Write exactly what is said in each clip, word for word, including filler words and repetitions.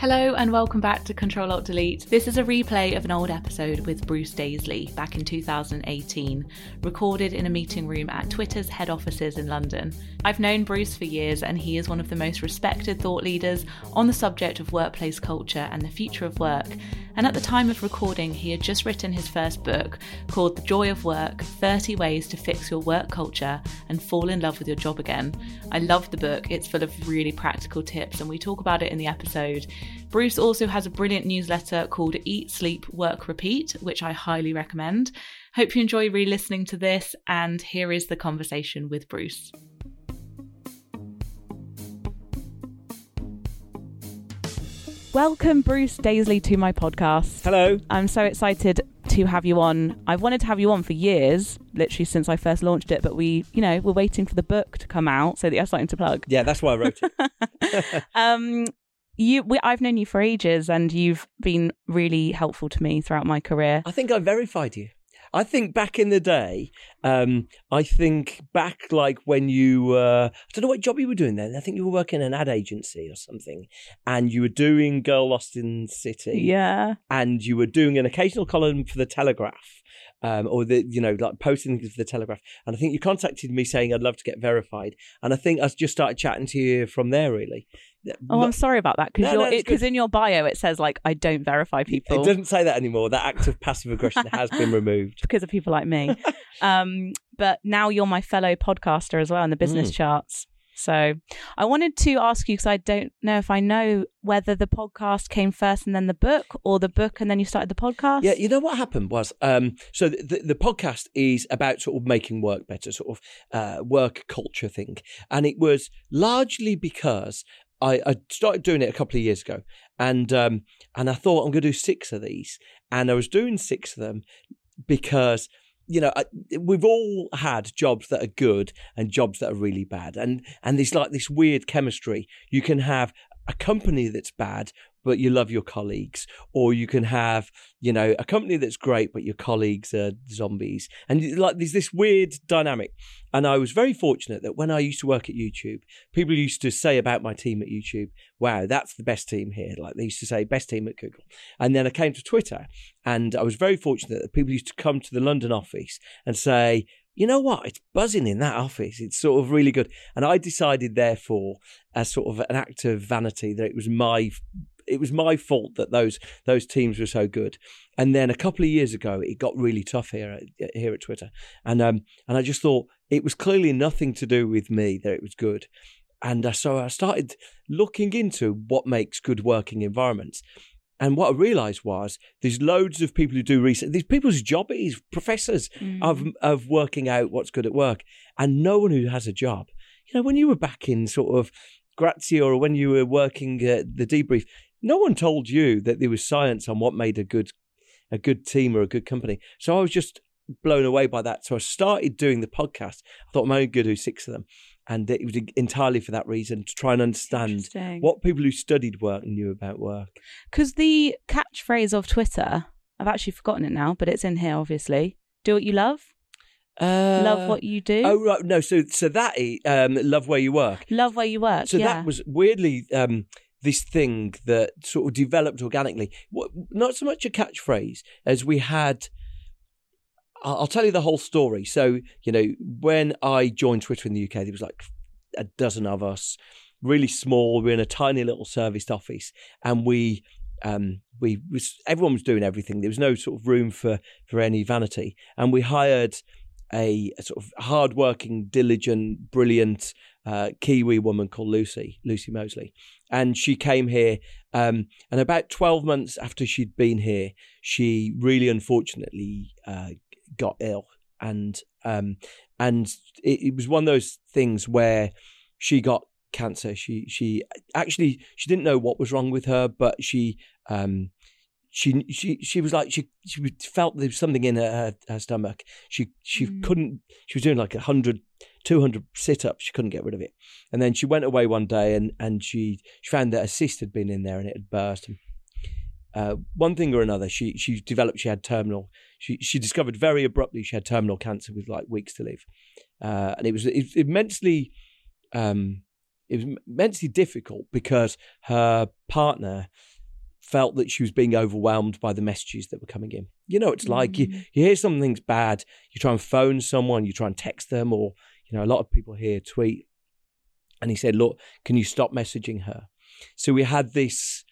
Hello and welcome back to Control Alt Delete. This is a replay of an old episode with Bruce Daisley back in two thousand eighteen, recorded in a meeting room at Twitter's head offices in London. I've known Bruce for years and he is one of the most respected thought leaders on the subject of workplace culture and the future of work. And at the time of recording, he had just written his first book called The Joy of Work, thirty Ways to Fix Your Work Culture and Fall in Love with Your Job Again. I love the book. It's full of really practical tips and we talk about it in the episode. Bruce also has a brilliant newsletter called Eat, Sleep, Work, Repeat, which I highly recommend. Hope you enjoy re-listening to this, and here is the conversation with Bruce. Welcome, Bruce Daisley, to my podcast. Hello. I'm so excited to have you on. I've wanted to have you on for years, literally since I first launched it, but we, you know, we're waiting for the book to come out so that you have something to plug. Yeah, that's why I wrote it. um, You, we, I've known you for ages and you've been really helpful to me throughout my career. I think I verified you. I think back in the day, um, I think back like when you, uh, I don't know what job you were doing then. I think you were working in an ad agency or something and you were doing Girl Lost in City. Yeah. And you were doing an occasional column for The Telegraph. Um, or the, you know, like posting things for The Telegraph. And I think you contacted me saying I'd love to get verified. And I think I just started chatting to you from there, really. Oh, I'm sorry about that. Because no, no, in your bio, it says, like, I don't verify people. It doesn't say that anymore. That act of passive aggression has been removed. Because of people like me. um, but now you're my fellow podcaster as well in the business mm. charts. So I wanted to ask you, because I don't know if I know whether the podcast came first and then the book, or the book and then you started the podcast. Yeah, you know what happened was, um, so the, the podcast is about sort of making work better, sort of uh, work culture thing. And it was largely because I, I started doing it a couple of years ago and um, and I thought I'm going to do six of these. And I was doing six of them because... You know, we've all had jobs that are good and jobs that are really bad. And and there's like this weird chemistry. You can have a company that's bad, but you love your colleagues. Or you can have, you know, a company that's great, but your colleagues are zombies. And like there's this weird dynamic. And I was very fortunate that when I used to work at YouTube, people used to say about my team at YouTube, wow, that's the best team here. Like they used to say, best team at Google. And then I came to Twitter and I was very fortunate that people used to come to the London office and say, you know what, it's buzzing in that office. It's sort of really good. And I decided, therefore, as sort of an act of vanity, that it was my... It was my fault that those those teams were so good. And then a couple of years ago, it got really tough here at, here at Twitter. And um and I just thought it was clearly nothing to do with me that it was good. And uh, so I started looking into what makes good working environments. And what I realised was there's loads of people who do research. There's people's job is professors mm. of of working out what's good at work. And no one who has a job. You know, when you were back in sort of Grazia or when you were working at The Debrief, no one told you that there was science on what made a good a good team or a good company. So I was just blown away by that. So I started doing the podcast. I thought I'm only going to do six of them. And it was entirely for that reason, to try and understand what people who studied work knew about work. Because the catchphrase of Twitter, I've actually forgotten it now, but it's in here, obviously. Do what you love. Uh, love what you do. Oh, right. No, so so that is um, love where you work. Love where you work, So yeah. that was weirdly... Um, this thing that sort of developed organically. Not so much a catchphrase as we had, I'll tell you the whole story. So, you know, when I joined Twitter in the U K, there was like a dozen of us, really small. We're in a tiny little serviced office and we, um, we was, everyone was doing everything. There was no sort of room for, for any vanity. And we hired a, a sort of hardworking, diligent, brilliant uh, Kiwi woman called Lucy, Lucy Mosley. And she came here um, and about twelve months after she'd been here, she really unfortunately uh, got ill. And um, and it, it was one of those things where she got cancer. She she actually, she didn't know what was wrong with her, but she... Um, She she she was like she she felt there was something in her her stomach. She she mm. couldn't. She was doing like one hundred, two hundred sit-ups. She couldn't get rid of it. And then she went away one day and and she, she found that her cyst had been in there and it had burst. And, uh, one thing or another, she she developed. She had terminal. She she discovered very abruptly she had terminal cancer with like weeks to live. Uh, and it was it, immensely. Um, it was immensely difficult because her partner felt that she was being overwhelmed by the messages that were coming in. You know, it's mm-hmm. like you, you hear something's bad, you try and phone someone, you try and text them, or, you know, a lot of people here tweet. And he said, look, can you stop messaging her? So we had this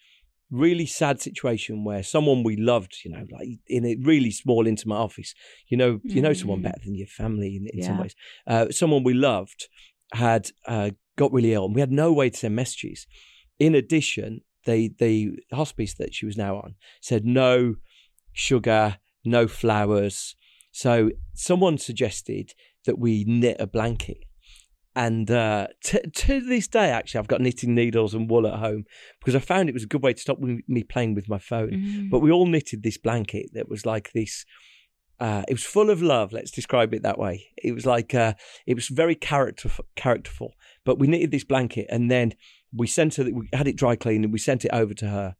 really sad situation where someone we loved, you know, like in a really small, intimate office, you know, mm-hmm. you know someone better than your family in, in yeah. some ways. Uh, someone we loved had uh, got really ill and we had no way to send messages. In addition, they, the hospice that she was now on said no sugar, no flowers. So someone suggested that we knit a blanket. And uh, t- to this day, actually, I've got knitting needles and wool at home because I found it was a good way to stop me playing with my phone. Mm. But we all knitted this blanket that was like this. Uh, it was full of love. Let's describe it that way. It was like uh, it was very character characterful. But we knitted this blanket and then we sent her. We had it dry cleaned and we sent it over to her.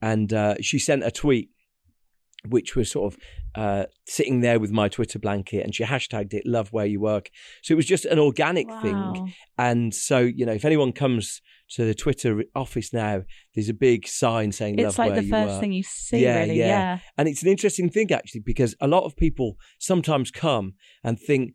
And uh, she sent a tweet, which was sort of uh, sitting there with my Twitter blanket, and she hashtagged it, love where you work. So it was just an organic wow. thing. And so, you know, if anyone comes to the Twitter office now, there's a big sign saying love where you work. It's like the first thing you see, yeah, really, yeah. yeah. And it's an interesting thing, actually, because a lot of people sometimes come and think,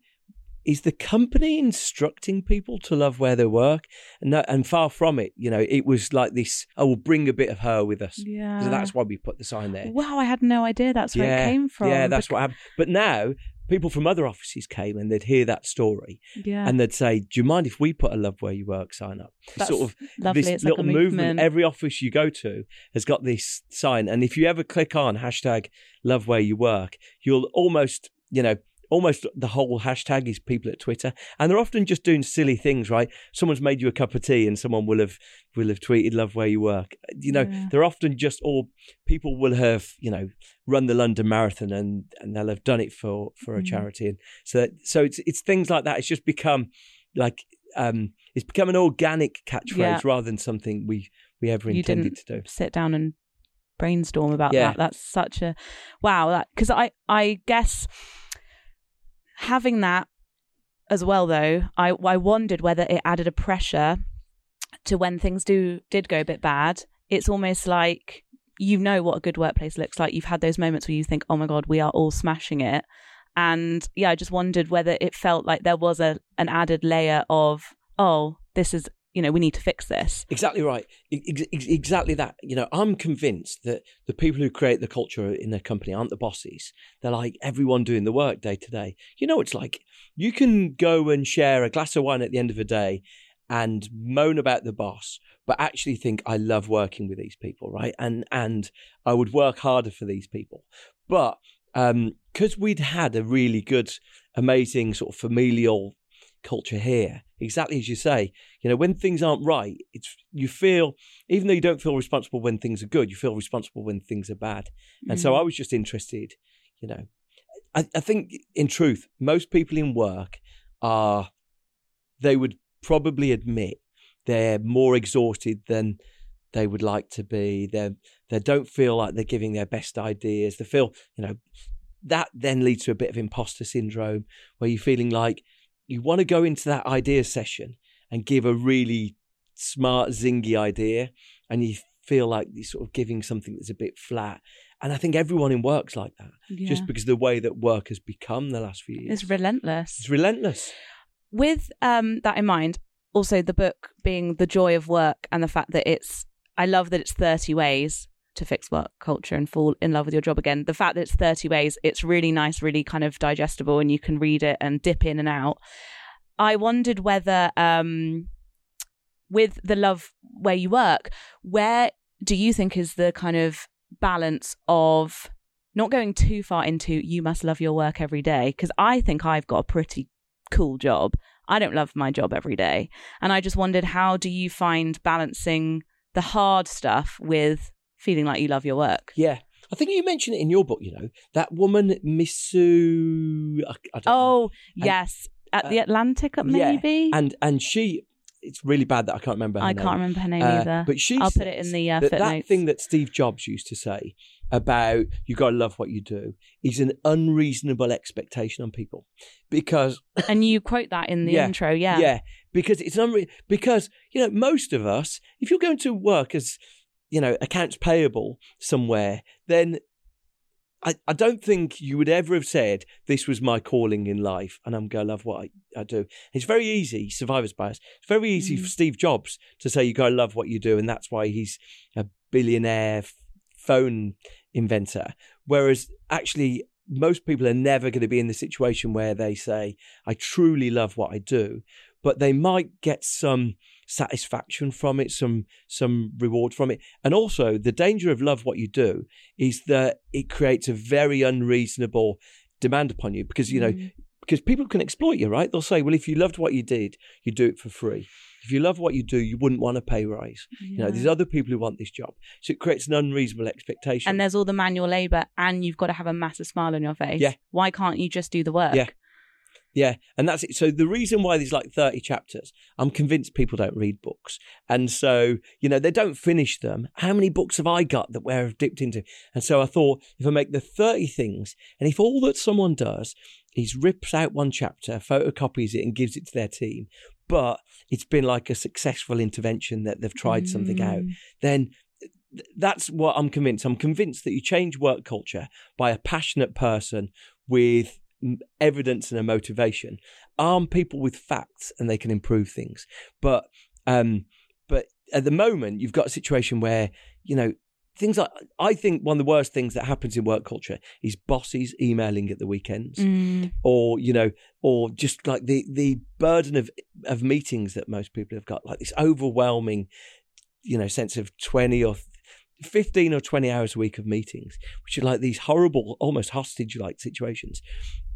is the company instructing people to love where they work? No, and far from it. You know, it was like this, oh, we'll bring a bit of her with us. Yeah. So that's why we put the sign there. Wow, I had no idea that's yeah. where it came from. Yeah, that's because... what happened. But now people from other offices came and they'd hear that story yeah. and they'd say, do you mind if we put a love where you work sign up? That's sort of lovely. This it's little like a movement. movement. Every office you go to has got this sign. And if you ever click on hashtag love where you work, you'll almost, you know, almost the whole hashtag is people at Twitter, and they're often just doing silly things, right? Someone's made you a cup of tea and someone will have will have tweeted love where you work. You know, yeah. they're often just all people will have, you know, run the London Marathon and, and they'll have done it for, for a mm. charity. And so so it's it's things like that. It's just become like um, it's become an organic catchphrase yeah. rather than something we, we ever you intended didn't to do. Sit down and brainstorm about yeah. that. That's such a wow, that because I, I guess having that as well, though, I, I wondered whether it added a pressure to when things do did go a bit bad. It's almost like you know what a good workplace looks like. You've had those moments where you think, oh, my God, we are all smashing it. And, yeah, I just wondered whether it felt like there was a an added layer of, oh, this is, you know, we need to fix this. Exactly right. Ex- exactly that. You know, I'm convinced that the people who create the culture in their company aren't the bosses. They're like everyone doing the work day to day. You know, it's like you can go and share a glass of wine at the end of a day and moan about the boss, but actually think I love working with these people, right? And and I would work harder for these people. But because um, we'd had a really good, amazing sort of familial culture here, exactly as you say, you know, when things aren't right, it's you feel, even though you don't feel responsible when things are good, you feel responsible when things are bad. And mm. so I was just interested, you know, I, I think in truth, most people in work are, they would probably admit they're more exhausted than they would like to be. They they don't feel like they're giving their best ideas. They feel, you know, that then leads to a bit of imposter syndrome where you're feeling like, you want to go into that idea session and give a really smart, zingy idea, and you feel like you're sort of giving something that's a bit flat. And I think everyone in work's like that, yeah. just because of the way that work has become the last few years. It's relentless. It's relentless. With um, that in mind, also the book being The Joy of Work and the fact that it's, I love that it's thirty ways to fix work culture and fall in love with your job again. The fact that it's thirty ways, it's really nice, really kind of digestible, and you can read it and dip in and out. I wondered whether um, with the love where you work, where do you think is the kind of balance of not going too far into you must love your work every day? Because I think I've got a pretty cool job. I don't love my job every day. And I just wondered, how do you find balancing the hard stuff with feeling like you love your work? Yeah. I think you mentioned it in your book, you know, that woman, Missu... I, I don't oh, know. And, yes. At uh, the Atlantic, maybe? Yeah. And, and she... It's really bad that I can't remember her I name. I can't remember her name uh, either. But she I'll put it in the uh, that, that thing that Steve Jobs used to say about you got to love what you do is an unreasonable expectation on people, because and you quote that in the yeah, intro, yeah, yeah, because it's unre- because you know most of us, if you're going to work as you know accounts payable somewhere, then I, I don't think you would ever have said this was my calling in life and I'm going to love what I, I do. It's very easy, survivor's bias, it's very easy mm. for Steve Jobs to say you got to love what you do and that's why he's a billionaire f- phone inventor. Whereas actually most people are never going to be in the situation where they say, I truly love what I do, but they might get some satisfaction from it, some some reward from it. And also the danger of love what you do is that it creates a very unreasonable demand upon you, because you know mm. because people can exploit you, right? They'll say, well, if you loved what you did, you'd do it for free. If you love what you do, you wouldn't want a pay rise. Yeah. You know, there's other people who want this job. So it creates an unreasonable expectation. And there's all the manual labour and you've got to have a massive smile on your face. Yeah. Why can't you just do the work? Yeah. Yeah, and that's it. So the reason why there's like thirty chapters, I'm convinced people don't read books. And so, you know, they don't finish them. How many books have I got that we're dipped into? And so I thought, if I make the thirty things, and if all that someone does is rips out one chapter, photocopies it and gives it to their team, but it's been like a successful intervention that they've tried mm. something out, then that's what I'm convinced. I'm convinced that you change work culture by a passionate person with evidence and a motivation. Arm people with facts and they can improve things. But um, but at the moment, you've got a situation where, you know, things like, I think one of the worst things that happens in work culture is bosses emailing at the weekends mm. or, you know, or just like the, the burden of, of meetings that most people have got, like this overwhelming, you know, sense of twenty or fifteen or twenty hours a week of meetings, which are like these horrible, almost hostage-like situations.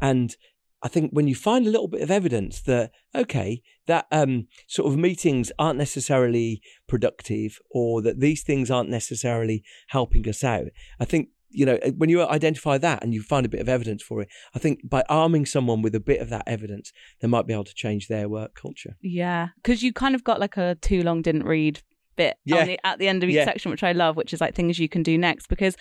And I think when you find a little bit of evidence that, okay, that um, sort of meetings aren't necessarily productive or that these things aren't necessarily helping us out, I think, you know, when you identify that and you find a bit of evidence for it, I think by arming someone with a bit of that evidence, they might be able to change their work culture. Yeah, because you kind of got like a too long didn't read bit yeah. the, at the end of each yeah. section, which I love, which is like things you can do next. Because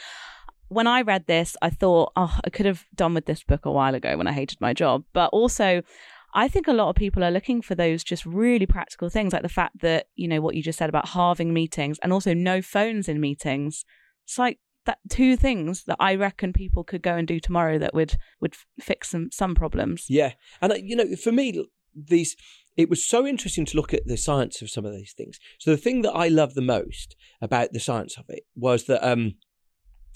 when I read this, I thought, oh, I could have done with this book a while ago when I hated my job. But also, I think a lot of people are looking for those just really practical things, like the fact that, you know, what you just said about halving meetings and also no phones in meetings. It's like that two things that I reckon people could go and do tomorrow that would would fix some some problems. Yeah. And, you know, for me, these... It was so interesting to look at the science of some of these things. So the thing that I love the most about the science of it was that um,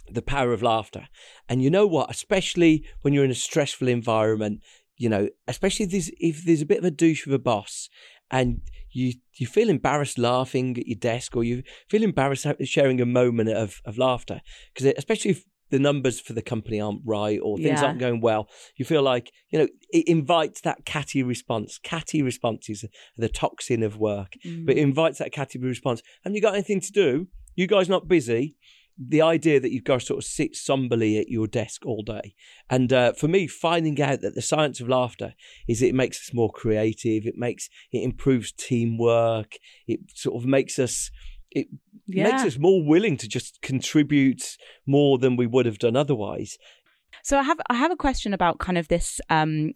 the power of laughter. And you know what? Especially when you're in a stressful environment, you know, especially if there's, if there's a bit of a douche of a boss and you you feel embarrassed laughing at your desk or you feel embarrassed sharing a moment of, of laughter, because especially if the numbers for the company aren't right or things yeah. aren't going well, you feel like, you know, it invites that catty response. Catty responses are the toxin of work, mm. but it invites that catty response. Have you got anything to do? You guys not busy? The idea that you've got to sort of sit somberly at your desk all day. And uh, for me, finding out that the science of laughter is it makes us more creative. It makes, it improves teamwork. It sort of makes us, it yeah. makes us more willing to just contribute more than we would have done otherwise. So I have I have a question about kind of this um,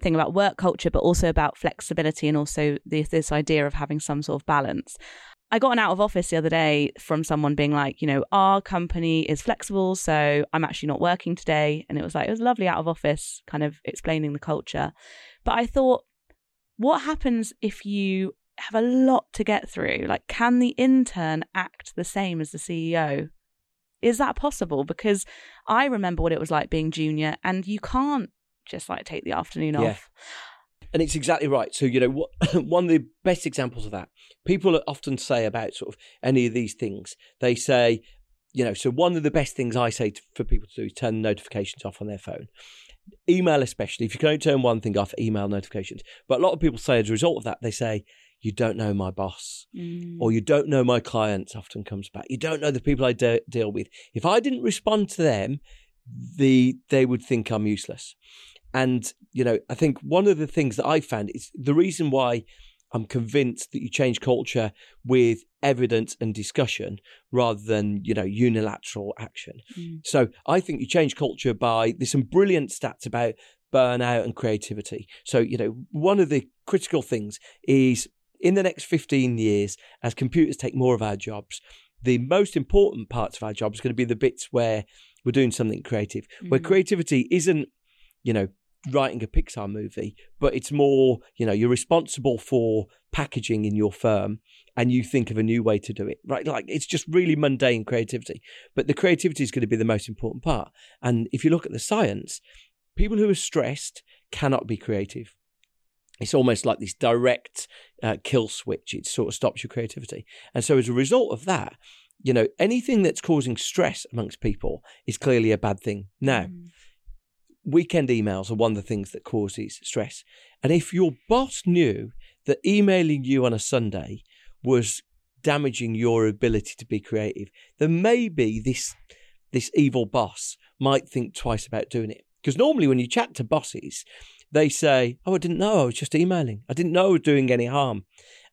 thing about work culture, but also about flexibility and also this, this idea of having some sort of balance. I got an out of office the other day from someone being like, you know, our company is flexible, so I'm actually not working today. And it was like, it was lovely out of office, kind of explaining the culture. But I thought, what happens if you have a lot to get through? Like, can the intern act the same as the C E O? Is that possible? Because I remember what it was like being junior, and you can't just like take the afternoon yeah. off. And it's exactly right. So, you know, what, one of the best examples of that, people often say about sort of any of these things, they say, you know, so one of the best things I say to, for people to do is turn notifications off on their phone. Email especially. If you can't turn one thing off, email notifications. But a lot of people say as a result of that, they say, you don't know my boss mm. or you don't know my clients often comes back. You don't know the people I de- deal with. If I didn't respond to them, the they would think I'm useless. And, you know, I think one of the things that I found is the reason why I'm convinced that you change culture with evidence and discussion rather than, you know, unilateral action. Mm. So I think you change culture by, there's some brilliant stats about burnout and creativity. So, you know, one of the critical things is in the next fifteen years, as computers take more of our jobs, the most important parts of our job is going to be the bits where we're doing something creative, mm. where creativity isn't, you know, writing a Pixar movie, but it's more, you know, you're responsible for packaging in your firm and you think of a new way to do it, right? Like it's just really mundane creativity, but the creativity is going to be the most important part. And if you look at the science, people who are stressed cannot be creative. It's almost like this direct uh, kill switch. It sort of stops your creativity. And so as a result of that, you know, anything that's causing stress amongst people is clearly a bad thing. Now, mm. weekend emails are one of the things that causes stress. And if your boss knew that emailing you on a Sunday was damaging your ability to be creative, then maybe this this evil boss might think twice about doing it. Because normally when you chat to bosses, they say, oh, I didn't know, I was just emailing. I didn't know I was doing any harm.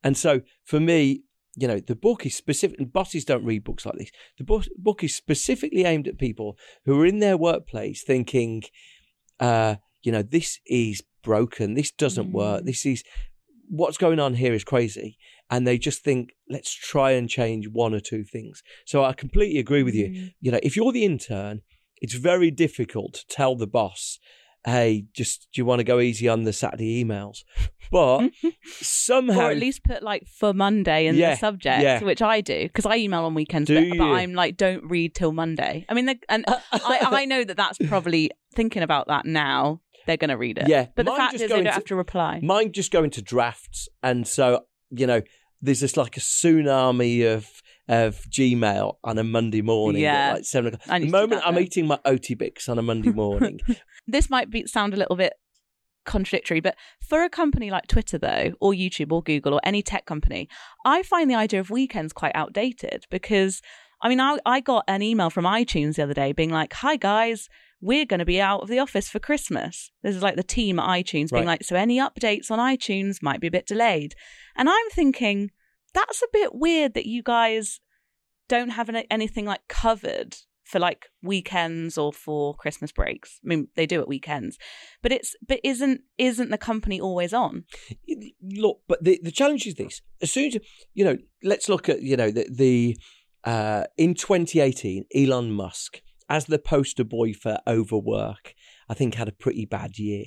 And so for me, you know, the book is specific, and bosses don't read books like this. The book, book is specifically aimed at people who are in their workplace thinking, Uh, you know, this is broken. This doesn't mm. work. This is what's going on here is crazy. And they just think, let's try and change one or two things. So I completely agree with you. Mm. You know, if you're the intern, it's very difficult to tell the boss, hey, just do you want to go easy on the Saturday emails? But somehow, or at least put like for Monday in yeah, the subject, yeah. which I do because I email on weekends. Do but, but I'm like, don't read till Monday. I mean, and I, I know that that's probably thinking about that now. They're going to read it, yeah. But the fact is, they don't to, have to reply. Mine just go into drafts, and so you know, there's this like a tsunami of of Gmail on a Monday morning, yeah. at like seven o'clock. The moment I'm eating my Oatibix on a Monday morning. This might be sound a little bit contradictory, but for a company like Twitter though, or YouTube or Google or any tech company, I find the idea of weekends quite outdated because I mean I, I got an email from iTunes the other day being like, hi guys, we're going to be out of the office for Christmas. This is like the team at iTunes being right. like, so any updates on iTunes might be a bit delayed. And I'm thinking that's a bit weird that you guys don't have any, anything like covered for like weekends or for Christmas breaks. I mean, they do at weekends, but it's but isn't isn't the company always on? Look, but the, the challenge is this: as soon as you know, let's look at you know the, the uh, in twenty eighteen, Elon Musk, as the poster boy for overwork, I think had a pretty bad year.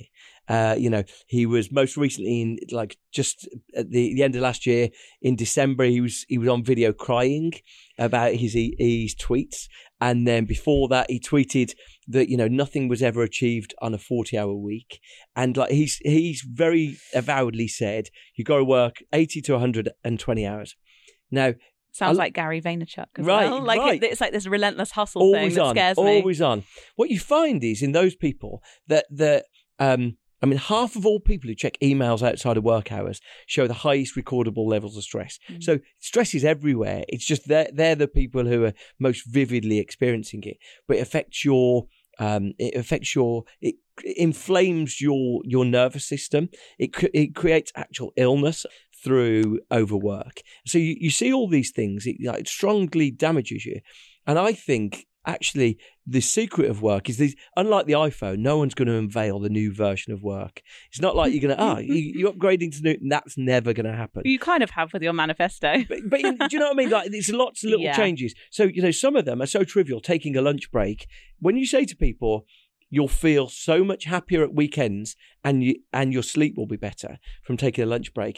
Uh, you know, he was most recently in like just at the, the end of last year in December, he was he was on video crying about his his tweets. And then before that, he tweeted that, you know, nothing was ever achieved on a forty hour week. And like he's he's very avowedly said, you got to work eighty to one hundred twenty hours. Now, sounds I, like Gary Vaynerchuk as right, well. Like right. it, it's like this relentless hustle always thing that on, scares me. Always on. What you find is in those people that, that um, I mean, half of all people who check emails outside of work hours show the highest recordable levels of stress. Mm. So stress is everywhere. It's just they're, they're the people who are most vividly experiencing it. But it affects your... Um, it affects your, it inflames your your nervous system. It it creates actual illness through overwork. So you, you see all these things. It, it strongly damages you. And I think actually the secret of work is this. Unlike the iPhone, no one's going to unveil the new version of work. It's not like you're going to ah, oh, you, you're upgrading to new. That's never going to happen. You kind of have with your manifesto. But, but do you know what I mean? Like it's lots of little yeah. changes. So you know some of them are so trivial. Taking a lunch break. When you say to people, you'll feel so much happier at weekends, and you and your sleep will be better from taking a lunch break.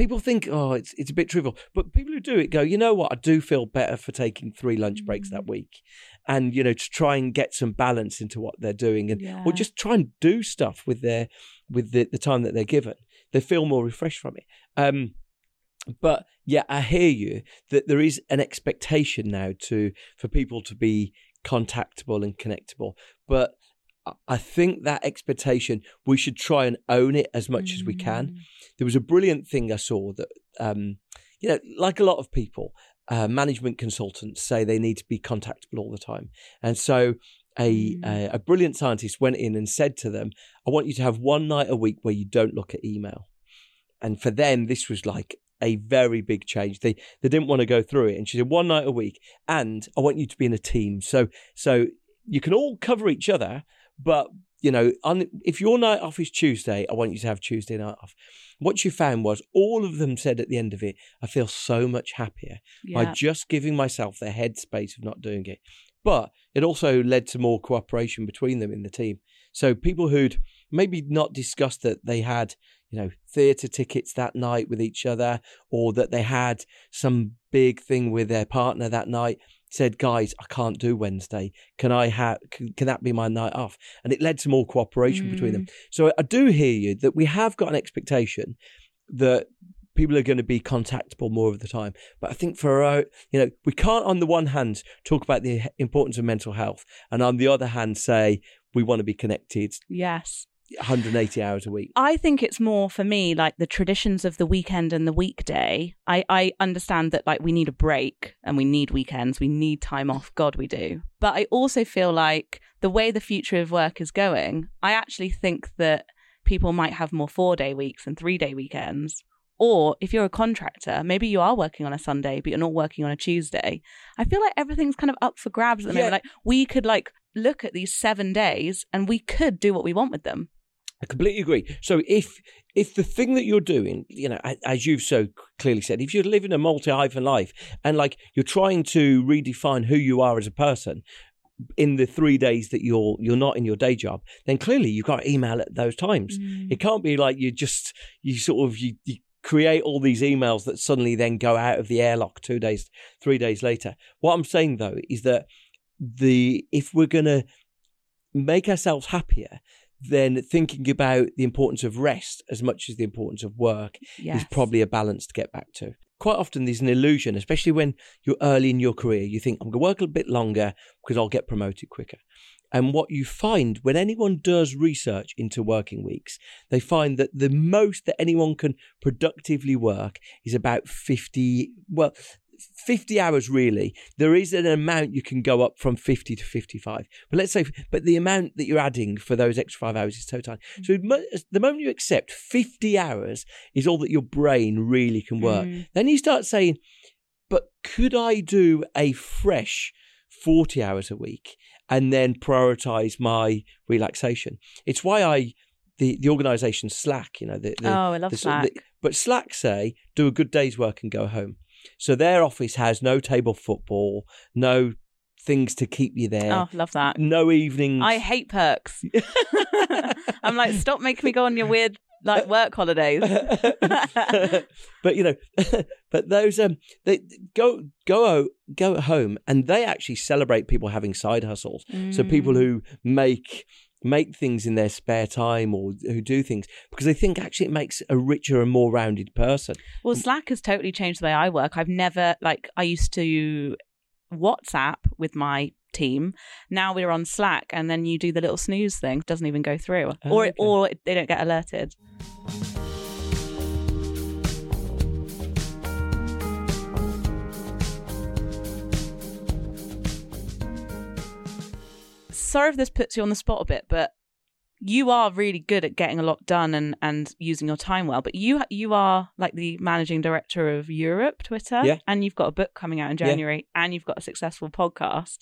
People think, oh, it's it's a bit trivial, but people who do it go, you know what, I do feel better for taking three lunch breaks that week, and you know to try and get some balance into what they're doing, and yeah. or just try and do stuff with their with the, the time that they're given. They feel more refreshed from it. Um, but yeah, I hear you that there is an expectation now to for people to be contactable and connectable, but I think that expectation, we should try and own it as much mm. as we can. There was a brilliant thing I saw that, um, you know, like a lot of people, uh, management consultants say they need to be contactable all the time. And so a, mm. a, a brilliant scientist went in and said to them, I want you to have one night a week where you don't look at email. And for them, this was like a very big change. They they didn't want to go through it. And she said, one night a week, and I want you to be in a team. So so you can all cover each other, but you know, on, if your night off is Tuesday, I want you to have Tuesday night off. What she found was all of them said at the end of it, I feel so much happier yeah. by just giving myself the headspace of not doing it. But it also led to more cooperation between them in the team. So people who'd maybe not discussed that they had, you know, theatre tickets that night with each other, or that they had some big thing with their partner that night, said, guys, I can't do Wednesday. Can I have, can, can that be my night off? And it led to more cooperation mm. between them. So I do hear you that we have got an expectation that people are going to be contactable more of the time. But I think for, uh, you know, we can't on the one hand talk about the importance of mental health and on the other hand say we want to be connected. Yes. one hundred eighty hours a week. I think it's more for me like the traditions of the weekend and the weekday. I, I understand that like we need a break and we need weekends, we need time off. God, we do. But I also feel like the way the future of work is going, I actually think that people might have more four-day weeks and three-day weekends. Or if you're a contractor, maybe you are working on a Sunday, but you're not working on a Tuesday. I feel like everything's kind of up for grabs at the yeah. moment. Like we could like look at these seven days and we could do what we want with them. I completely agree. So if if the thing that you're doing, you know, as you've so clearly said, if you're living a multi-hyphen life and like you're trying to redefine who you are as a person in the three days that you're you're not in your day job, then clearly you've got email at those times. Mm. It can't be like you just you sort of you, you create all these emails that suddenly then go out of the airlock two days, three days later. What I'm saying though is that the if we're gonna make ourselves happier, then thinking about the importance of rest as much as the importance of work yes. is probably a balance to get back to. Quite often there's an illusion, especially when you're early in your career, you think, I'm going to work a bit longer because I'll get promoted quicker. And what you find when anyone does research into working weeks, they find that the most that anyone can productively work is about fifty, well, fifty hours really. There is an amount you can go up from fifty to fifty-five. But let's say, but the amount that you're adding for those extra five hours is so tiny. So the moment you accept fifty hours is all that your brain really can work. Mm. Then you start saying, but could I do a fresh forty hours a week and then prioritize my relaxation? It's why I, the, the organization Slack, you know. The, the, oh, I love the, Slack. The, but Slack say, do a good day's work and go home. So their office has no table football, no things to keep you there. Oh, love that. No evenings. I hate perks. I'm like, stop making me go on your weird like work holidays. But you know, but those um, they go go go home, and they actually celebrate people having side hustles. Mm. So people who make. make things in their spare time or who do things because they think actually it makes a richer and more rounded person. Well, Slack has totally changed the way I work. I've never, like, I used to WhatsApp with my team. Now we're on Slack and then you do the little snooze thing. It doesn't even go through. Oh, or, okay. or they don't get alerted. Sorry if this puts you on the spot a bit, but you are really good at getting a lot done and, and using your time well. But you you are like the managing director of Europe, Twitter, yeah. and you've got a book coming out in January yeah. and you've got a successful podcast.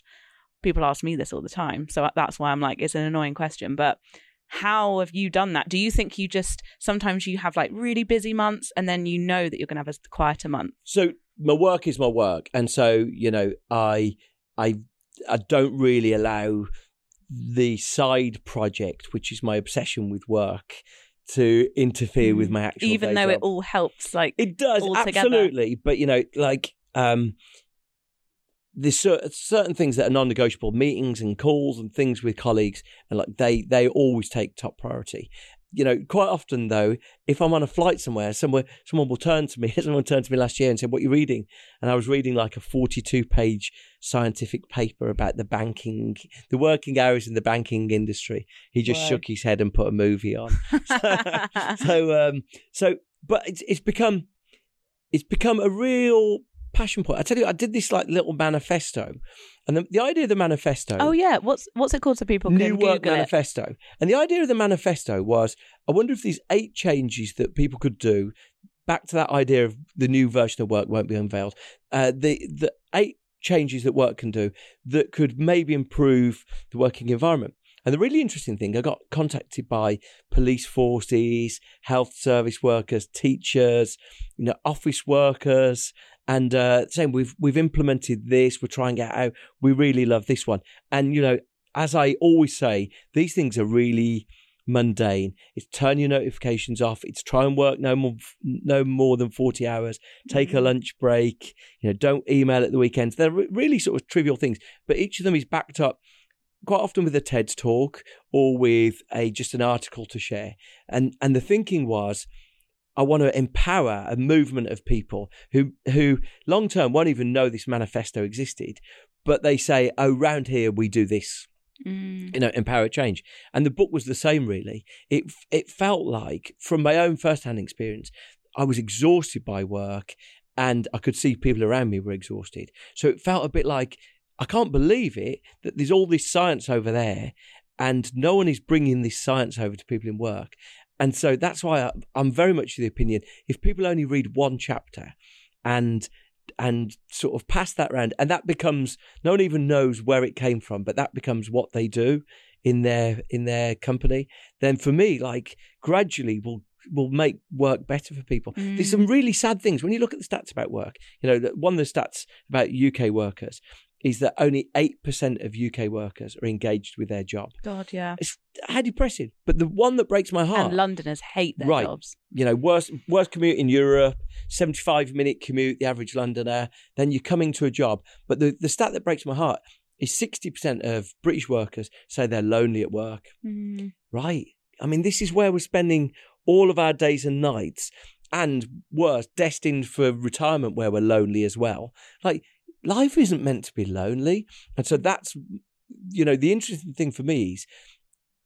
People ask me this all the time. So that's why I'm like, it's an annoying question. But how have you done that? Do you think you just, sometimes you have like really busy months and then you know that you're going to have a quieter month? So my work is my work. And so, you know, I I I don't really allow the side project, which is my obsession with work, to interfere mm. with my actual even though job. It all helps, like it does all absolutely together. But you know, like um there's certain things that are non-negotiable, meetings and calls and things with colleagues, and like they they always take top priority. You know, quite often though, if I'm on a flight somewhere, somewhere someone will turn to me. Someone turned to me last year and said, "What are you reading?" And I was reading like a forty-two page scientific paper about the banking, the working hours in the banking industry. He just Word. shook his head and put a movie on. so, so, um, so, but it's, it's become, it's become a real passion point. I tell you, I did this like little manifesto, and the, the idea of the manifesto. Oh yeah, what's what's it called so people can New Work Google Manifesto. It? And the idea of the manifesto was, I wonder if these eight changes that people could do. Back to that idea of the new version of work won't be unveiled. Uh, the the eight changes that work can do that could maybe improve the working environment. And the really interesting thing, I got contacted by police forces, health service workers, teachers, you know, office workers, and uh, saying we've we've implemented this. We're trying it out. We really love this one. And you know, as I always say, these things are really mundane. It's turn your notifications off. It's try and work no more no more than forty hours. Take mm-hmm. a lunch break. You know, don't email at the weekends. They're really sort of trivial things, but each of them is backed up quite often with a TED talk or with a just an article to share. And and the thinking was, I want to empower a movement of people who who long term won't even know this manifesto existed, but they say, oh, round here we do this. Mm. You know, empower change. And the book was the same, really. It it felt like, from my own first-hand experience, I was exhausted by work and I could see people around me were exhausted. So it felt a bit like, I can't believe it, that there's all this science over there and no one is bringing this science over to people in work. And so that's why I, I'm very much of the opinion, if people only read one chapter and and sort of pass that round, and that becomes, no one even knows where it came from, but that becomes what they do in their in their company, then for me, like, gradually we'll will make work better for people. Mm. There's some really sad things when you look at the stats about work. You know, one of the stats about U K workers is that only eight percent of U K workers are engaged with their job. God, yeah. It's how depressing. But the one that breaks my heart... And Londoners hate their right, jobs. You know, worst, worst commute in Europe, seventy-five minute commute, the average Londoner. Then you're coming to a job. But the, the stat that breaks my heart is sixty percent of British workers say they're lonely at work. Mm. Right. I mean, this is where we're spending all of our days and nights, and worse, destined for retirement where we're lonely as well. Like, life isn't meant to be lonely. And so that's, you know, the interesting thing for me is,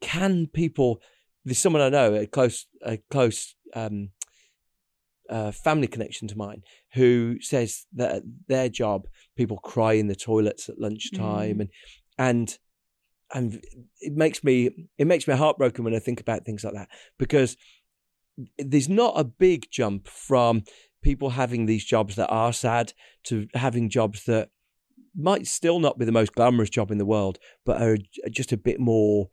can people, there's someone I know, a close, a close um, uh, family connection to mine, who says that at their job, people cry in the toilets at lunchtime. Mm. And, and, and it makes me, it makes me heartbroken when I think about things like that, because there's not a big jump from people having these jobs that are sad to having jobs that might still not be the most glamorous job in the world, but are just a bit more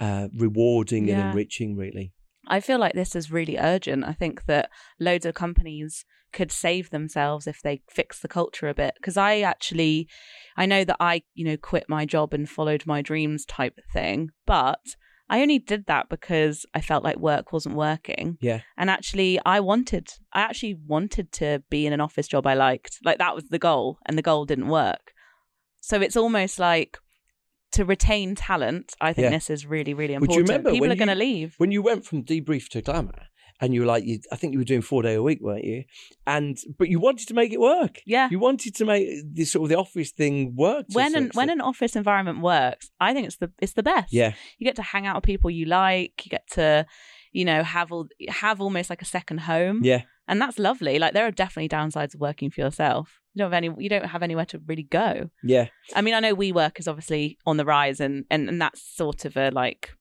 uh, rewarding yeah. and enriching, really. I feel like this is really urgent. I think that loads of companies could save themselves if they fix the culture a bit. Because I actually, I know that I, you know, quit my job and followed my dreams type thing, but I only did that because I felt like work wasn't working. Yeah. And actually I wanted, I actually wanted to be in an office job I liked. Like, that was the goal, and the goal didn't work. So it's almost like, to retain talent, I think yeah. this is really, really important. Well, people are going to leave. When you went from Debrief to Glamour, and you were like, you, I think you were doing four day a week, weren't you? And but you wanted to make it work. Yeah, you wanted to make this sort of the office thing work. When an, when an office environment works, I think it's the it's the best. Yeah, you get to hang out with people you like. You get to, you know, have all have almost like a second home. Yeah, and that's lovely. Like, there are definitely downsides of working for yourself. You don't have any. You don't have anywhere to really go. Yeah, I mean, I know WeWork is obviously on the rise, and and and that's sort of a like.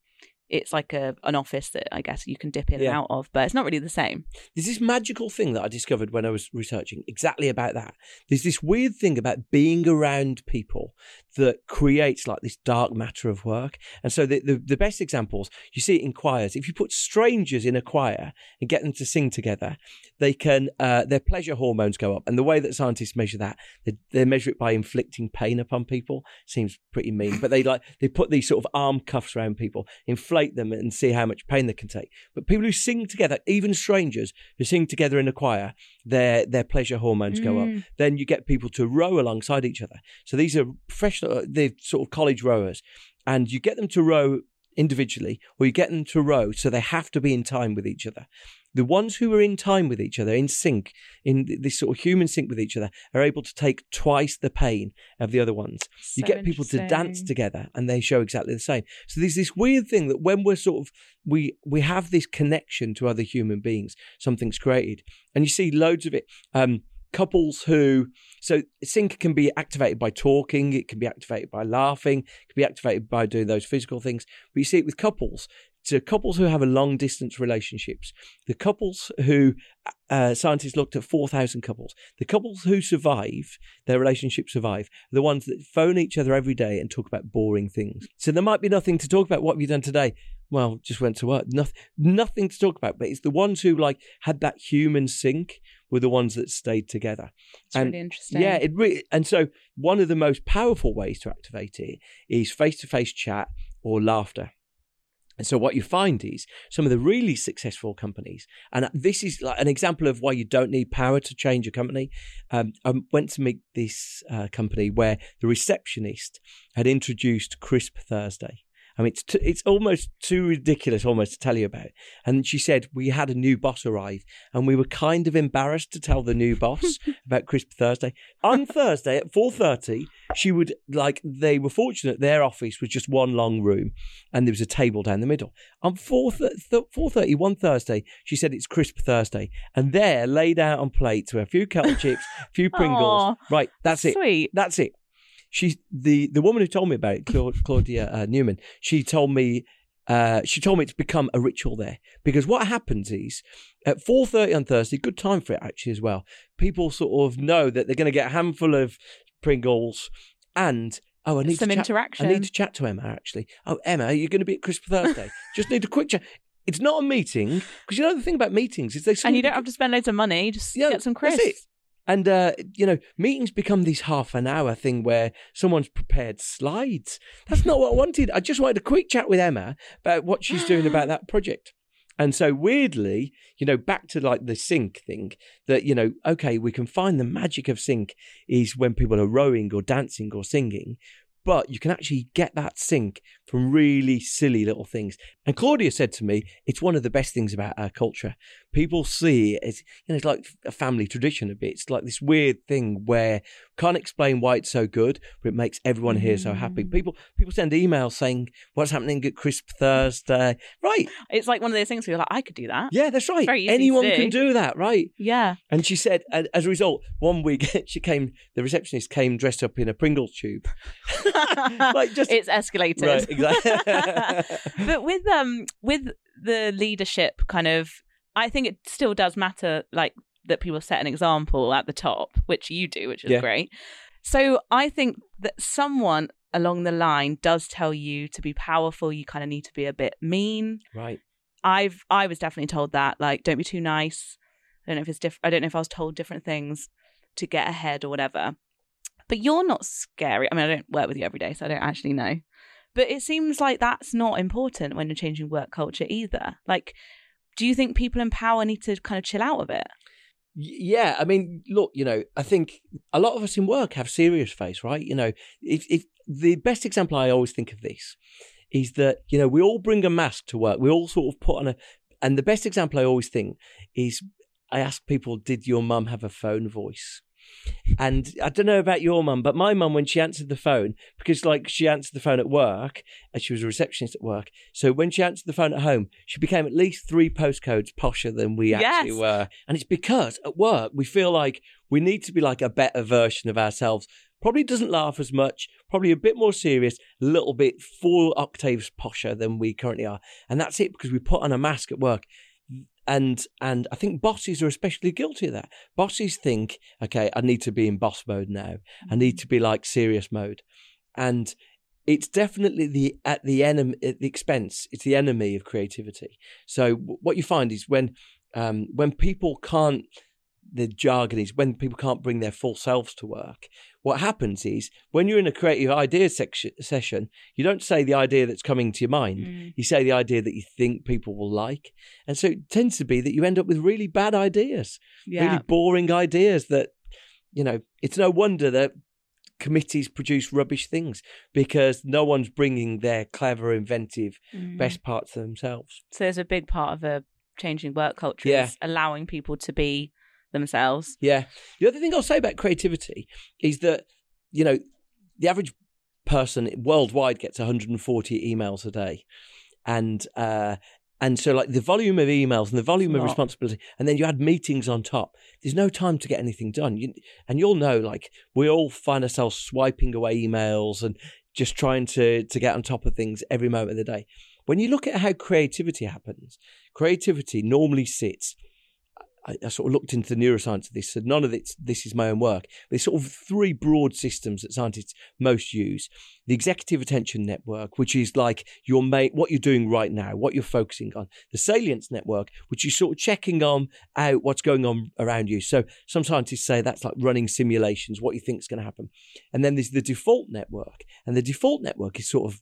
It's like a an office that I guess you can dip in yeah. and out of, but it's not really the same. There's this magical thing that I discovered when I was researching exactly about that. There's this weird thing about being around people that creates like this dark matter of work. And so the, the, the best examples, you see it in choirs. If you put strangers in a choir and get them to sing together, they can uh, their pleasure hormones go up. And the way that scientists measure that, they, they measure it by inflicting pain upon people. Seems pretty mean, but they like they put these sort of arm cuffs around people, inflate them and see how much pain they can take. But people who sing together, even strangers who sing together in a choir, their their pleasure hormones mm. go up. Then you get people to row alongside each other. So these are professional, they're sort of college rowers, and you get them to row individually, or you get them to row so they have to be in time with each other. The ones who are in time with each other, in sync, in this sort of human sync with each other, are able to take twice the pain of the other ones. So you get people to dance together and they show exactly the same. So there's this weird thing that when we're sort of, we we have this connection to other human beings, something's created. And you see loads of it. Um, couples who, so sync can be activated by talking, it can be activated by laughing, it can be activated by doing those physical things. But you see it with couples. So couples who have a long distance relationships, the couples who uh, scientists looked at four thousand couples, the couples who survive, their relationships survive, the ones that phone each other every day and talk about boring things. So there might be nothing to talk about. What have you done today? Well, just went to work. Nothing, nothing to talk about. But it's the ones who like had that human sync were the ones that stayed together. It's really interesting. Yeah, it really, and so one of the most powerful ways to activate it is face-to-face chat or laughter. And so what you find is some of the really successful companies, and this is like an example of why you don't need power to change a company. Um, I went to meet this uh, company where the receptionist had introduced Crisp Thursday. I mean, it's t- it's almost too ridiculous almost to tell you about. And she said, we had a new boss arrive and we were kind of embarrassed to tell the new boss about Crisp Thursday. On Thursday at four thirty, she would like, they were fortunate their office was just one long room and there was a table down the middle. On four thirty, one Thursday, she said it's Crisp Thursday. And there, laid out on plates were a few kettle chips, a few Pringles. Aww, right, that's sweet. it. That's it. She, the, the woman who told me about it, Claud- Claudia uh, Newman, she told me uh, she told me it's become a ritual there. Because what happens is at four thirty on Thursday, good time for it actually as well, people sort of know that they're going to get a handful of Pringles and, oh, I need, Some to, interaction. Chat, I need to chat to Emma actually. Oh, Emma, you're going to be at Crisp Thursday. Just need a quick chat. It's not a meeting, because you know the thing about meetings is they... And you don't have to spend loads of money, just yeah, get some crisps. That's it. And, uh, you know, meetings become this half an hour thing where someone's prepared slides. That's not what I wanted. I just wanted a quick chat with Emma about what she's doing about that project. And so weirdly, you know, back to like the sync thing that, you know, okay, we can find the magic of sync is when people are rowing or dancing or singing, but you can actually get that sync from really silly little things. And Claudia said to me, it's one of the best things about our culture. People see it as, you know, it's like a family tradition a bit. It's like this weird thing where can't explain why it's so good, but it makes everyone here so happy. People people send emails saying, what's happening at Crisp Thursday? Right. It's like one of those things where you're like, I could do that. Yeah, that's right. Very easy Anyone to do. can do that, right? Yeah. And she said, as a result, one week she came, the receptionist came dressed up in a Pringle tube. Like just it's escalated, right, exactly. But with um with the leadership kind of, I think it still does matter, like that people set an example at the top, which you do, which is yeah. great. So I think that someone along the line does tell you to be powerful. You kind of need to be a bit mean, right? I've I was definitely told that, like, don't be too nice. I don't know if it's different. I don't know if I was told different things to get ahead or whatever. But you're not scary. I mean, I don't work with you every day, so I don't actually know. But it seems like that's not important when you're changing work culture either. Like, do you think people in power need to kind of chill out a bit? Yeah. I mean, look, you know, I think a lot of us in work have serious face, right? You know, if, if the best example I always think of this is that, you know, we all bring a mask to work. We all sort of put on a, and the best example I always think is I ask people, did your mum have a phone voice? And I don't know about your mum, but my mum, when she answered the phone, because like she answered the phone at work and she was a receptionist at work. So when she answered the phone at home, she became at least three postcodes posher than we actually yes. were. And it's because at work, we feel like we need to be like a better version of ourselves. Probably doesn't laugh as much, probably a bit more serious, a little bit four octaves posher than we currently are. And that's it, because we put on a mask at work. And and I think bosses are especially guilty of that. Bosses think, okay, I need to be in boss mode now. I need to be like serious mode. And it's definitely the at the enemy, at the expense, it's the enemy of creativity. So what you find is when um, when people can't, the jargon is when people can't bring their full selves to work, what happens is when you're in a creative idea section, session, you don't say the idea that's coming to your mind. Mm. You say the idea that you think people will like. And so it tends to be that you end up with really bad ideas, yeah. really boring ideas that, you know, it's no wonder that committees produce rubbish things, because no one's bringing their clever, inventive, mm. best parts of themselves. So there's a big part of a changing work culture yeah. is allowing people to be themselves. Yeah. The other thing I'll say about creativity is that, you know, the average person worldwide gets one hundred forty emails a day. And uh, And so like the volume of emails and the volume it's of not. responsibility, and then you add meetings on top, there's no time to get anything done. You, and you'll know, like we all find ourselves swiping away emails and just trying to, to get on top of things every moment of the day. When you look at how creativity happens, creativity normally sits, I, I sort of looked into the neuroscience of this, so none of this, this is my own work. There's sort of three broad systems that scientists most use. The executive attention network, which is like your main, what you're doing right now, what you're focusing on. The salience network, which you're sort of checking on out what's going on around you. So some scientists say that's like running simulations, what you think is going to happen. And then there's the default network. And the default network is sort of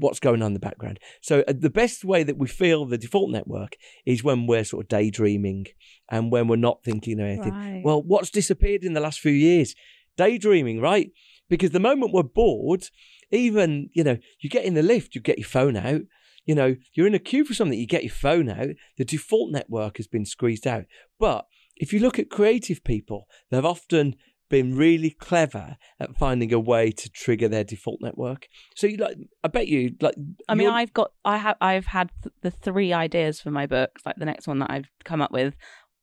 what's going on in the background. So the best way that we feel the default network is when we're sort of daydreaming and when we're not thinking of anything. Right. Well, what's disappeared in the last few years? Daydreaming, right? Because the moment we're bored, even, you know, you get in the lift, you get your phone out, you know, you're in a queue for something, you get your phone out. The default network has been squeezed out. But if you look at creative people, they've often been really clever at finding a way to trigger their default network. So you like, I bet you like. I mean, you're... I've got, I have, I've had th- the three ideas for my books. Like the next one that I've come up with,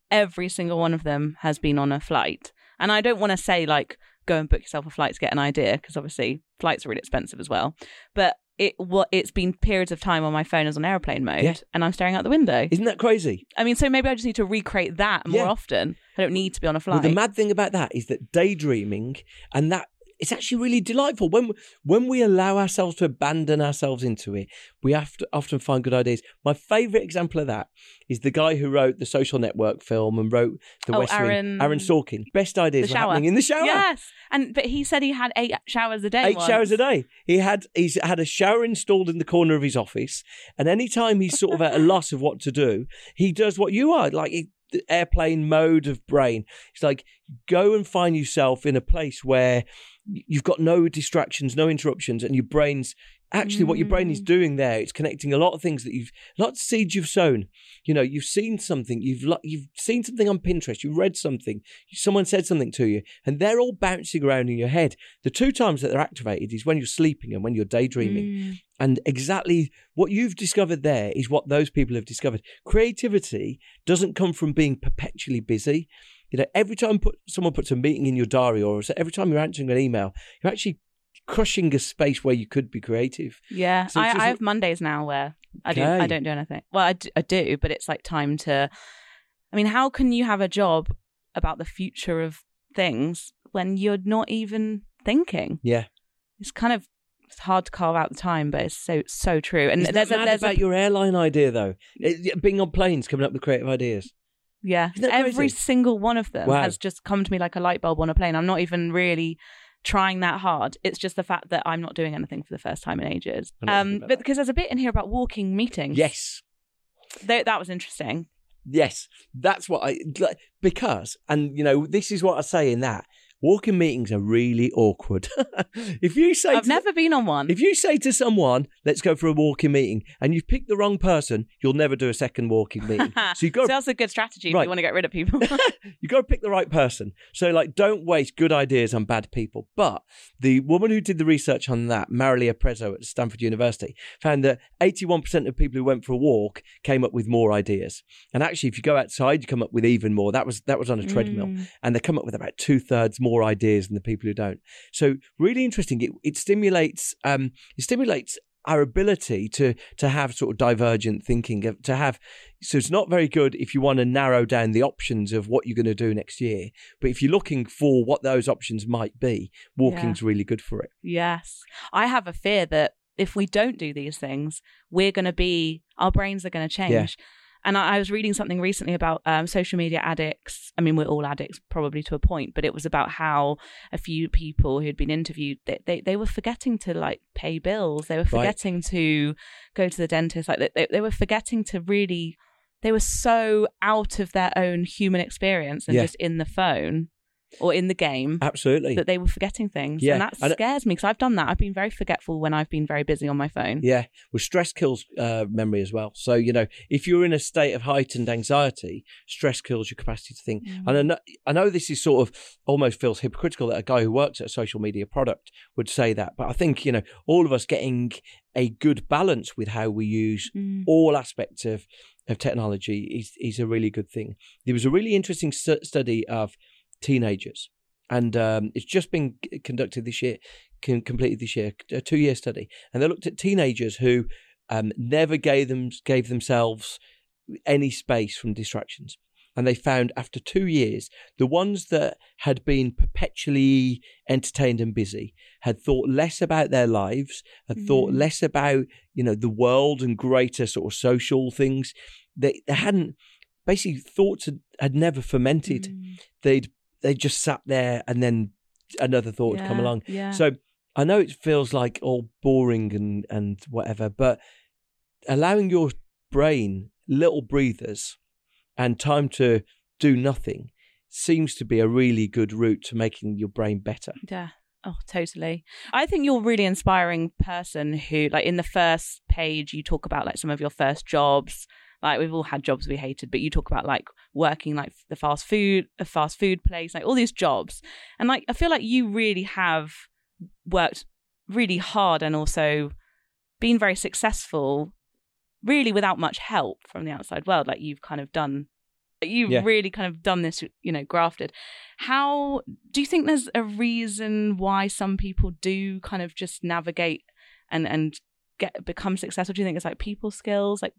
every single one of them has been on a flight. And I don't want to say like go and book yourself a flight to get an idea, because obviously flights are really expensive as well. But it what it's been periods of time on my phone is on airplane mode, yeah. and I'm staring out the window. Isn't that crazy? I mean, so maybe I just need to recreate that more yeah. often. I don't need to be on a flight. Well, the mad thing about that is that daydreaming, and that it's actually really delightful when when we allow ourselves to abandon ourselves into it. We have to often find good ideas. My favourite example of that is the guy who wrote the Social Network film and wrote the oh, West Aaron, Wing. Aaron Sorkin. Best ideas are happening in the shower. Yes, and but he said he had eight showers a day. Eight once. showers a day. He had he's had a shower installed in the corner of his office, and any time he's sort of at a loss of what to do, he does what you are like. He, The airplane mode of brain. It's like, go and find yourself in a place where you've got no distractions, no interruptions, and your brain's actually mm. what your brain is doing there. It's connecting a lot of things that you've, lots of seeds you've sown. You know, you've seen something, you've you've seen something on Pinterest, you've read something, someone said something to you, and they're all bouncing around in your head. The two times that they're activated is when you're sleeping and when you're daydreaming. Mm. And exactly what you've discovered there is what those people have discovered. Creativity doesn't come from being perpetually busy. You know, every time put, someone puts a meeting in your diary, or every time you're answering an email, you're actually crushing a space where you could be creative. Yeah, so I, just, I have Mondays now where I, okay. do, I don't do anything. Well, I do, I do, but it's like time to... I mean, how can you have a job about the future of things when you're not even thinking? Yeah. It's kind of... It's hard to carve out the time, but it's so so true. And Isn't there's that mad a, there's about a... your airline idea though. It, being on planes, coming up with creative ideas. Yeah, every crazy? single one of them wow. has just come to me like a light bulb on a plane. I'm not even really trying that hard. It's just the fact that I'm not doing anything for the first time in ages. Um, but that. because there's a bit in here about walking meetings. Yes, Th- that was interesting. Yes, that's what I because and you know this is what I say in that. Walking meetings are really awkward. if you say I've to, never been on one. If you say to someone, let's go for a walking meeting, and you pick the wrong person, you'll never do a second walking meeting. So, you've got to, so that's a good strategy right. if you want to get rid of people. You've got to pick the right person. So like, don't waste good ideas on bad people. But the woman who did the research on that, Marilia Prezzo at Stanford University, found that eighty-one percent of people who went for a walk came up with more ideas. And actually, if you go outside, you come up with even more. That was, that was on a treadmill. Mm. And they come up with about two-thirds more more ideas than the people who don't. So really interesting. It, it stimulates um, it stimulates our ability to to have sort of divergent thinking, to have, so it's not very good if you want to narrow down the options of what you're going to do next year, but if you're looking for what those options might be, walking's yeah. really good for it. Yes. I have a fear that if we don't do these things, we're going to be, our brains are going to change. Yeah. And I was reading something recently about um, social media addicts. I mean, we're all addicts probably to a point, but it was about how a few people who'd been interviewed, they they, they were forgetting to like pay bills. They were forgetting right. to go to the dentist. Like they, they were forgetting to really, they were so out of their own human experience and yeah. just in the phone. or in the game. Absolutely. That they were forgetting things. Yeah. And that scares and, me because I've done that. I've been very forgetful when I've been very busy on my phone. Yeah. Well, stress kills uh, memory as well. So, you know, if you're in a state of heightened anxiety, stress kills your capacity to think. Mm. And I know, I know this is sort of almost feels hypocritical that a guy who works at a social media product would say that. But I think, you know, all of us getting a good balance with how we use mm. all aspects of, of technology is, is a really good thing. There was a really interesting st- study of teenagers, and um, it's just been conducted this year, can, completed this year, a two-year study, and they looked at teenagers who um, never gave them gave themselves any space from distractions, and they found after two years, the ones that had been perpetually entertained and busy had thought less about their lives, had mm-hmm. thought less about you know the world and greater sort of social things. They they hadn't basically thoughts had, had never fermented. Mm-hmm. They'd They just sat there and then another thought yeah, would come along. Yeah. So I know it feels like all boring and, and whatever, but allowing your brain little breathers and time to do nothing seems to be a really good route to making your brain better. Yeah. Oh, totally. I think you're a really inspiring person who, like in the first page, you talk about like some of your first jobs. Like we've all had jobs we hated, but you talk about like working like the fast food, a fast food place, like all these jobs. And like, I feel like you really have worked really hard and also been very successful really without much help from the outside world. Like you've kind of done, you've yeah. really kind of done this, you know, grafted. How do you think there's a reason why some people do kind of just navigate and, and get, become successful? Do you think it's like people skills? Like,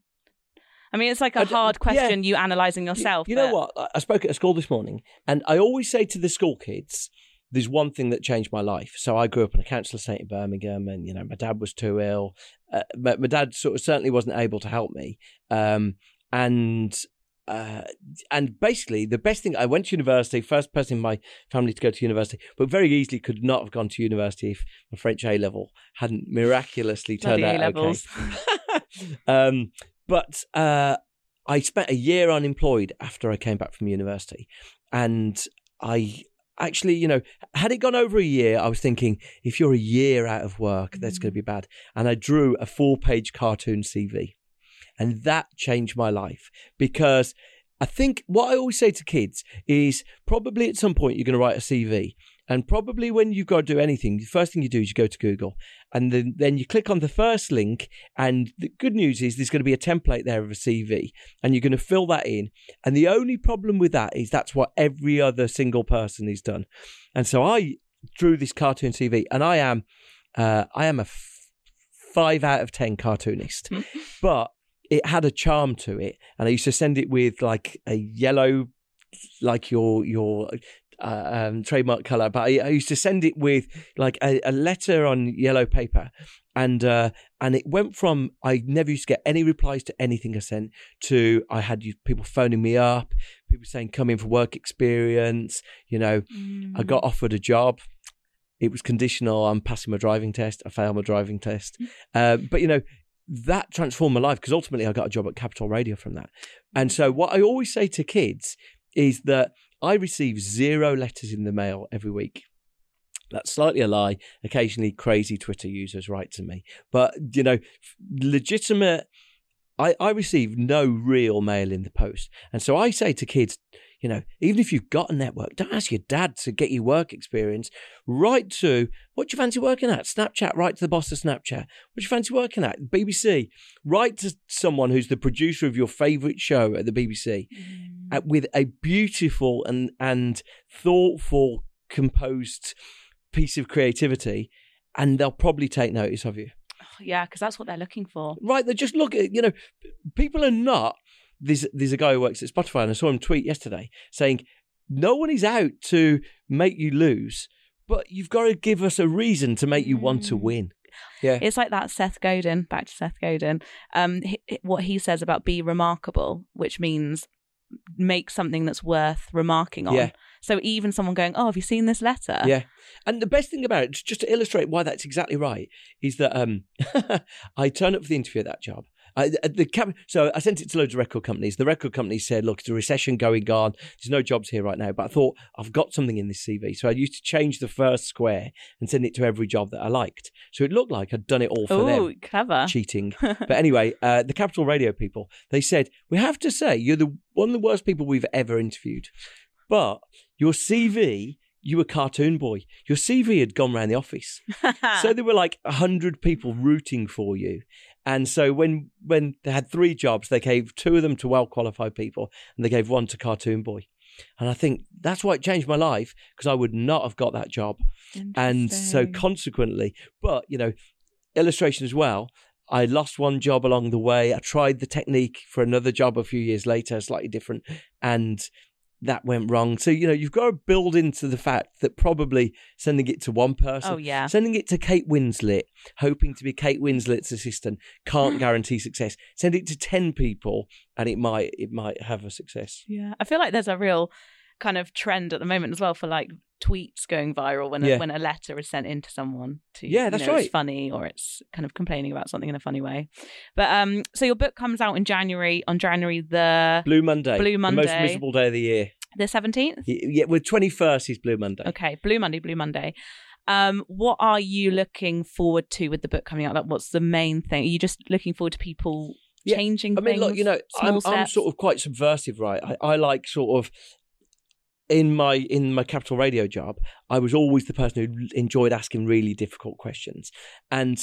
I mean, it's like a hard question, yeah. you analysing yourself. You, you but... know what? I spoke at a school this morning, and I always say to the school kids, there's one thing that changed my life. So I grew up in a council estate in Birmingham, and, you know, my dad was too ill. Uh, my, my dad sort of certainly wasn't able to help me. Um, and uh, and basically, the best thing, I went to university, first person in my family to go to university, but very easily could not have gone to university if my French A-level hadn't miraculously turned out A-levels. Okay. um But uh, I spent a year unemployed after I came back from university, and I actually, you know, had it gone over a year, I was thinking, if you're a year out of work, that's mm-hmm. going to be bad. And I drew a four-page cartoon C V, and that changed my life, because I think what I always say to kids is probably at some point you're going to write a C V. And probably when you've got to do anything, the first thing you do is you go to Google, and then, then you click on the first link. And the good news is there's going to be a template there of a C V, and you're going to fill that in. And the only problem with that is that's what every other single person has done. And so I drew this cartoon C V, and I am, uh, I am a f- five out of ten cartoonist, but it had a charm to it. And I used to send it with like a yellow, like your your. Uh, um, trademark colour, but I, I used to send it with like a, a letter on yellow paper, and uh, and it went from I never used to get any replies to anything I sent to I had people phoning me up, people saying come in for work experience, you know, mm. I got offered a job. It was conditional. I'm passing my driving test. I failed my driving test, mm. uh, but you know that transformed my life, because ultimately I got a job at Capital Radio from that. And so what I always say to kids is that I receive zero letters in the mail every week. That's slightly a lie. Occasionally crazy Twitter users write to me. But, you know, legitimate, I, I receive no real mail in the post. And so I say to kids, you know, even if you've got a network, don't ask your dad to get you work experience. Write to, what do you fancy working at? Snapchat, write to the boss of Snapchat. What do you fancy working at? B B C. Write to someone who's the producer of your favourite show at the B B C mm. at, with a beautiful and, and thoughtful, composed piece of creativity, and they'll probably take notice of you. Oh, yeah, because that's what they're looking for. Right, they just look at, you know, people are not. There's, there's a guy who works at Spotify, and I saw him tweet yesterday saying, no one is out to make you lose, but you've got to give us a reason to make you want to win. Yeah, it's like that Seth Godin, back to Seth Godin, um, he, what he says about be remarkable, which means make something that's worth remarking on. Yeah. So even someone going, oh, have you seen this letter? Yeah. And the best thing about it, just to illustrate why that's exactly right, is that um, I turned up for the interview at that job. I, the cap- so I sent it to loads of record companies. The record companies said, look, it's a recession going on. There's no jobs here right now. But I thought, I've got something in this C V. So I used to change the first square and send it to every job that I liked. So it looked like I'd done it all for Ooh, them. Clever. Cheating. But anyway, uh, the Capital Radio people, they said, we have to say, you're the one of the worst people we've ever interviewed. But your C V... you were cartoon boy. Your C V had gone around the office. So there were like one hundred people rooting for you. And so when when they had three jobs, they gave two of them to well-qualified people and they gave one to cartoon boy. And I think that's why it changed my life, because I would not have got that job. And so consequently, but, you know, illustration as well, I lost one job along the way. I tried the technique for another job a few years later, slightly different. And... that went wrong. So, you know, you've got to build into the fact that probably sending it to one person, oh, yeah. sending it to Kate Winslet, hoping to be Kate Winslet's assistant, can't guarantee success. Send it to ten people and it might, it might have a success. Yeah. I feel like there's a real kind of trend at the moment as well for like tweets going viral when, yeah. a, when a letter is sent in to someone to, yeah, that's you know, right. it's funny or it's kind of complaining about something in a funny way. But um, so your book comes out in January, on January the... Blue Monday. Blue Monday. The most miserable day of the year. The seventeenth? Yeah, well, twenty-first is Blue Monday. Okay, Blue Monday, Blue Monday. Um, what are you looking forward to with the book coming out? Like, what's the main thing? Are you just looking forward to people yeah. changing things? I mean, things, look, you know, I'm, I'm sort of quite subversive, right? I, I like sort of... In my in my Capital Radio job, I was always the person who enjoyed asking really difficult questions. And,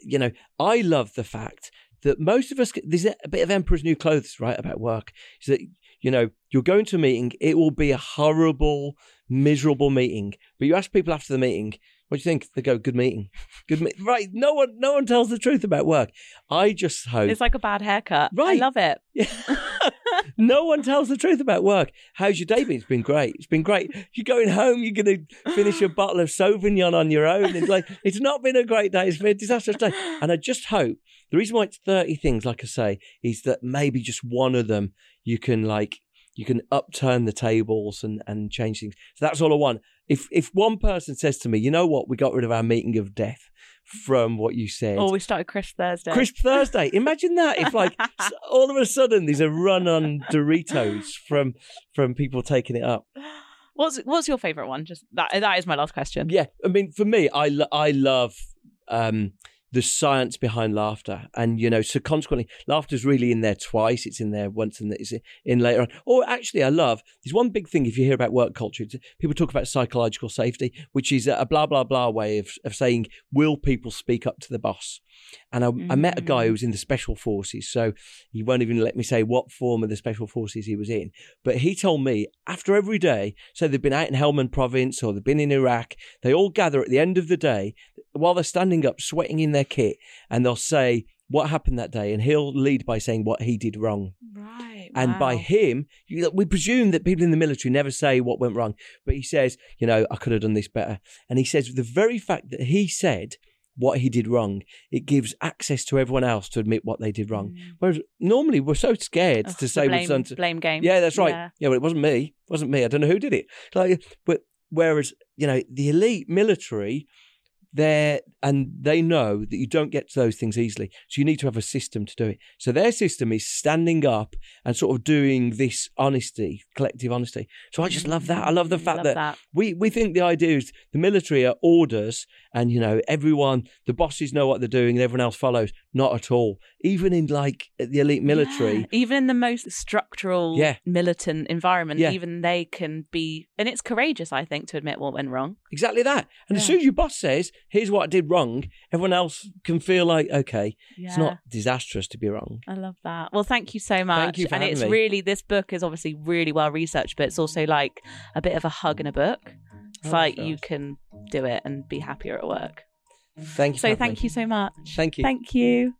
you know, I love the fact that most of us, there's a bit of Emperor's New Clothes, right, about work. Is that, you know, you'll go into a meeting, it will be a horrible, miserable meeting. But you ask people after the meeting, what do you think? They go, good meeting. Good meeting. Right. No one no one tells the truth about work. I just hope. It's like a bad haircut. Right. I love it. Yeah. No one tells the truth about work. How's your day been? It's been great. It's been great. You're going home. You're going to finish a bottle of Sauvignon on your own. It's like, it's not been a great day. It's been a disastrous day. And I just hope the reason why it's thirty things, like I say, is that maybe just one of them you can like, you can upturn the tables and, and change things. So that's all I want. If if one person says to me, you know what, we got rid of our meeting of death from what you said. Or oh, we started Crisp Thursday. Crisp Thursday. Imagine that. If like all of a sudden there's a run on Doritos from from people taking it up. What's what's your favourite one? Just that that is my last question. Yeah. I mean, for me, I, lo- I love... Um, the science behind laughter. And, you know, so consequently, laughter's really in there twice. It's in there once and it's in later on. Or actually, I love, there's one big thing if you hear about work culture, people talk about psychological safety, which is a blah, blah, blah way of, of saying, will people speak up to the boss? And I, mm-hmm. I met a guy who was in the special forces. So he won't even let me say what form of the special forces he was in. But he told me after every day, so they've been out in Helmand province or they've been in Iraq, they all gather at the end of the day while they're standing up, sweating in their kit, and they'll say what happened that day. And he'll lead by saying what he did wrong. Right. And wow. by him, you, we presume that people in the military never say what went wrong. But he says, you know, I could have done this better. And he says the very fact that he said what he did wrong, it gives access to everyone else to admit what they did wrong. Mm. Whereas normally we're so scared oh, to say blame, we've done to, blame game. Yeah, that's right. Yeah. yeah, well, it wasn't me. It wasn't me. I don't know who did it. Like, but whereas, you know, the elite military, they're and they know that you don't get to those things easily. So you need to have a system to do it. So their system is standing up and sort of doing this honesty, collective honesty. So I just love that. I love the fact love that, that. We, we think the idea is the military are orders and, you know, everyone, the bosses know what they're doing and everyone else follows. Not at all. Even in like the elite military. Yeah. Even in the most structural yeah. militant environment, yeah. even they can be, and it's courageous, I think, to admit what went wrong. Exactly that. And yeah. as soon as your boss says, here's what I did wrong, everyone else can feel like, okay, yeah. it's not disastrous to be wrong. I love that. Well, thank you so much. Thank you for and having it's me. Really, this book is obviously really well researched, but it's also like a bit of a hug in a book. It's oh, like gosh. You can do it and be happier at work. Thank you. So thank me. You so much. Thank you. Thank you.